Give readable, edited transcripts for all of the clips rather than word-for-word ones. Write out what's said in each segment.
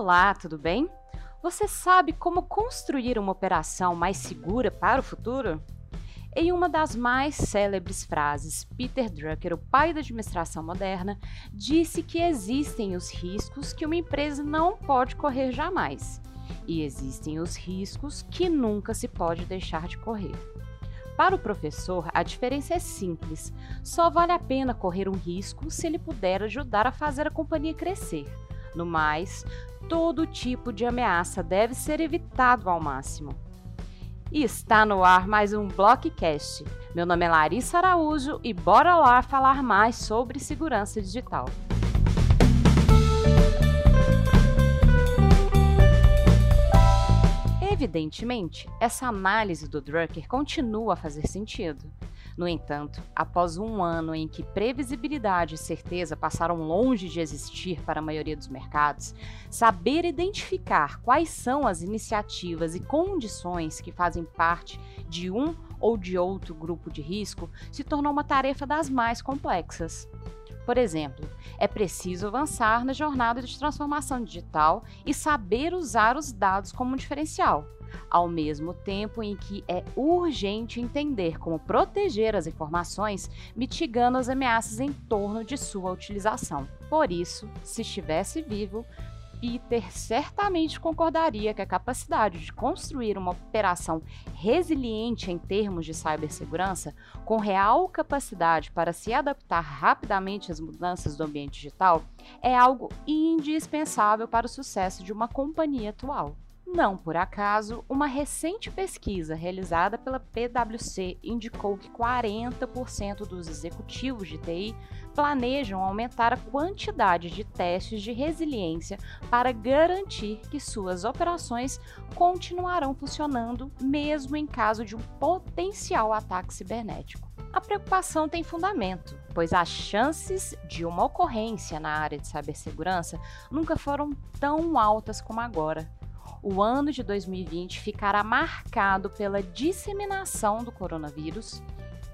Olá, tudo bem? Você sabe como construir uma operação mais segura para o futuro? Em uma das mais célebres frases, Peter Drucker, o pai da administração moderna, disse que existem os riscos que uma empresa não pode correr jamais, e existem os riscos que nunca se pode deixar de correr. Para o professor, a diferença é simples. Só vale a pena correr um risco se ele puder ajudar a fazer a companhia crescer. No mais, todo tipo de ameaça deve ser evitado ao máximo. E está no ar mais um Blockcast. Meu nome é Larissa Araújo e bora lá falar mais sobre segurança digital. Evidentemente, essa análise do Drucker continua a fazer sentido. No entanto, após um ano em que previsibilidade e certeza passaram longe de existir para a maioria dos mercados, saber identificar quais são as iniciativas e condições que fazem parte de um ou de outro grupo de risco se tornou uma tarefa das mais complexas. Por exemplo, é preciso avançar na jornada de transformação digital e saber usar os dados como um diferencial, ao mesmo tempo em que é urgente entender como proteger as informações, mitigando as ameaças em torno de sua utilização. Por isso, se estivesse vivo, Peter certamente concordaria que a capacidade de construir uma operação resiliente em termos de cibersegurança, com real capacidade para se adaptar rapidamente às mudanças do ambiente digital, é algo indispensável para o sucesso de uma companhia atual. Não por acaso, uma recente pesquisa realizada pela PwC indicou que 40% dos executivos de TI planejam aumentar a quantidade de testes de resiliência para garantir que suas operações continuarão funcionando mesmo em caso de um potencial ataque cibernético. A preocupação tem fundamento, pois as chances de uma ocorrência na área de cibersegurança nunca foram tão altas como agora. O ano de 2020 ficará marcado pela disseminação do coronavírus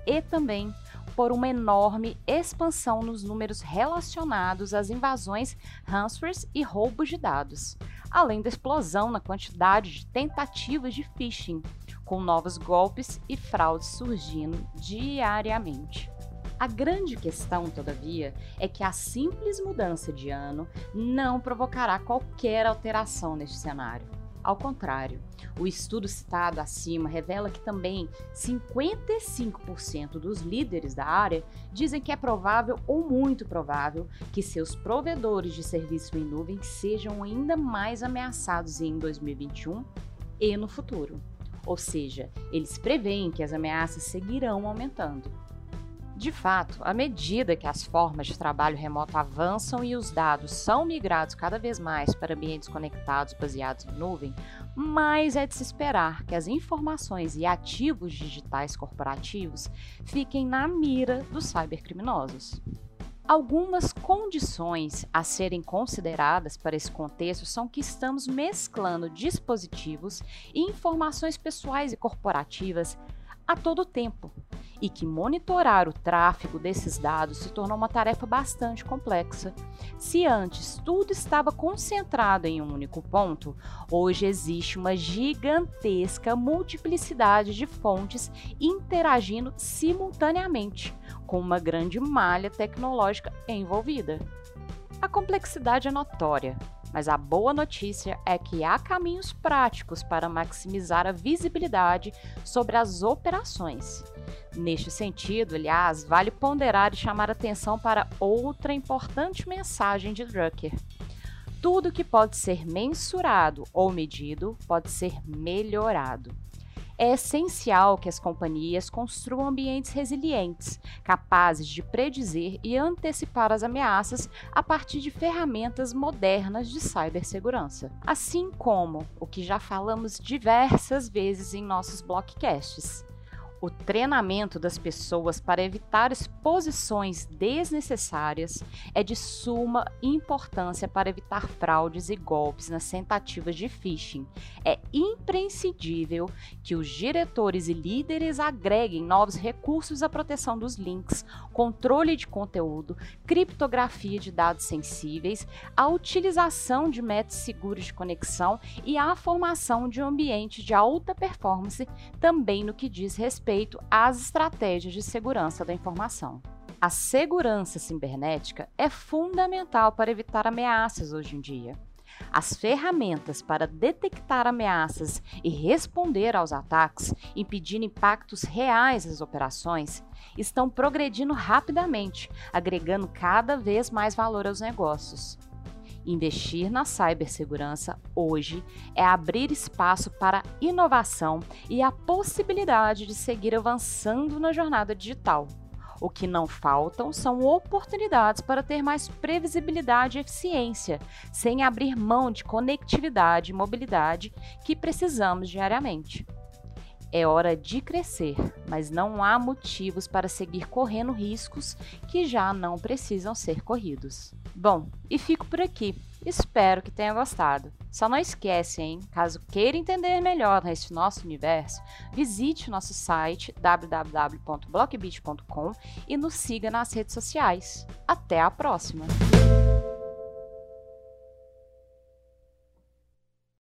e também por uma enorme expansão nos números relacionados às invasões, ransomwares e roubos de dados, além da explosão na quantidade de tentativas de phishing, com novos golpes e fraudes surgindo diariamente. A grande questão, todavia, é que a simples mudança de ano não provocará qualquer alteração neste cenário. Ao contrário, o estudo citado acima revela que também 55% dos líderes da área dizem que é provável ou muito provável que seus provedores de serviço em nuvem sejam ainda mais ameaçados em 2021 e no futuro. Ou seja, eles preveem que as ameaças seguirão aumentando. De fato, à medida que as formas de trabalho remoto avançam e os dados são migrados cada vez mais para ambientes conectados baseados em nuvem, mais é de se esperar que as informações e ativos digitais corporativos fiquem na mira dos cibercriminosos. Algumas condições a serem consideradas para esse contexto são que estamos mesclando dispositivos e informações pessoais e corporativas a todo tempo, e que monitorar o tráfego desses dados se tornou uma tarefa bastante complexa. Se antes tudo estava concentrado em um único ponto, hoje existe uma gigantesca multiplicidade de fontes interagindo simultaneamente, com uma grande malha tecnológica envolvida. A complexidade é notória, mas a boa notícia é que há caminhos práticos para maximizar a visibilidade sobre as operações. Neste sentido, aliás, vale ponderar e chamar atenção para outra importante mensagem de Drucker. Tudo que pode ser mensurado ou medido pode ser melhorado. É essencial que as companhias construam ambientes resilientes, capazes de predizer e antecipar as ameaças a partir de ferramentas modernas de cibersegurança. Assim como o que já falamos diversas vezes em nossos blockcasts, o treinamento das pessoas para evitar exposições desnecessárias é de suma importância para evitar fraudes e golpes nas tentativas de phishing. É imprescindível que os diretores e líderes agreguem novos recursos à proteção dos links, controle de conteúdo, criptografia de dados sensíveis, a utilização de métodos seguros de conexão e a formação de um ambiente de alta performance também no que diz respeito às estratégias de segurança da informação. A segurança cibernética é fundamental para evitar ameaças hoje em dia. As ferramentas para detectar ameaças e responder aos ataques, impedindo impactos reais às operações, estão progredindo rapidamente, agregando cada vez mais valor aos negócios. Investir na cibersegurança hoje é abrir espaço para inovação e a possibilidade de seguir avançando na jornada digital. O que não faltam são oportunidades para ter mais previsibilidade e eficiência, sem abrir mão de conectividade e mobilidade que precisamos diariamente. É hora de crescer, mas não há motivos para seguir correndo riscos que já não precisam ser corridos. Bom, e fico por aqui. Espero que tenha gostado. Só não esquece, hein? Caso queira entender melhor este nosso universo, visite nosso site www.blockbit.com e nos siga nas redes sociais. Até a próxima!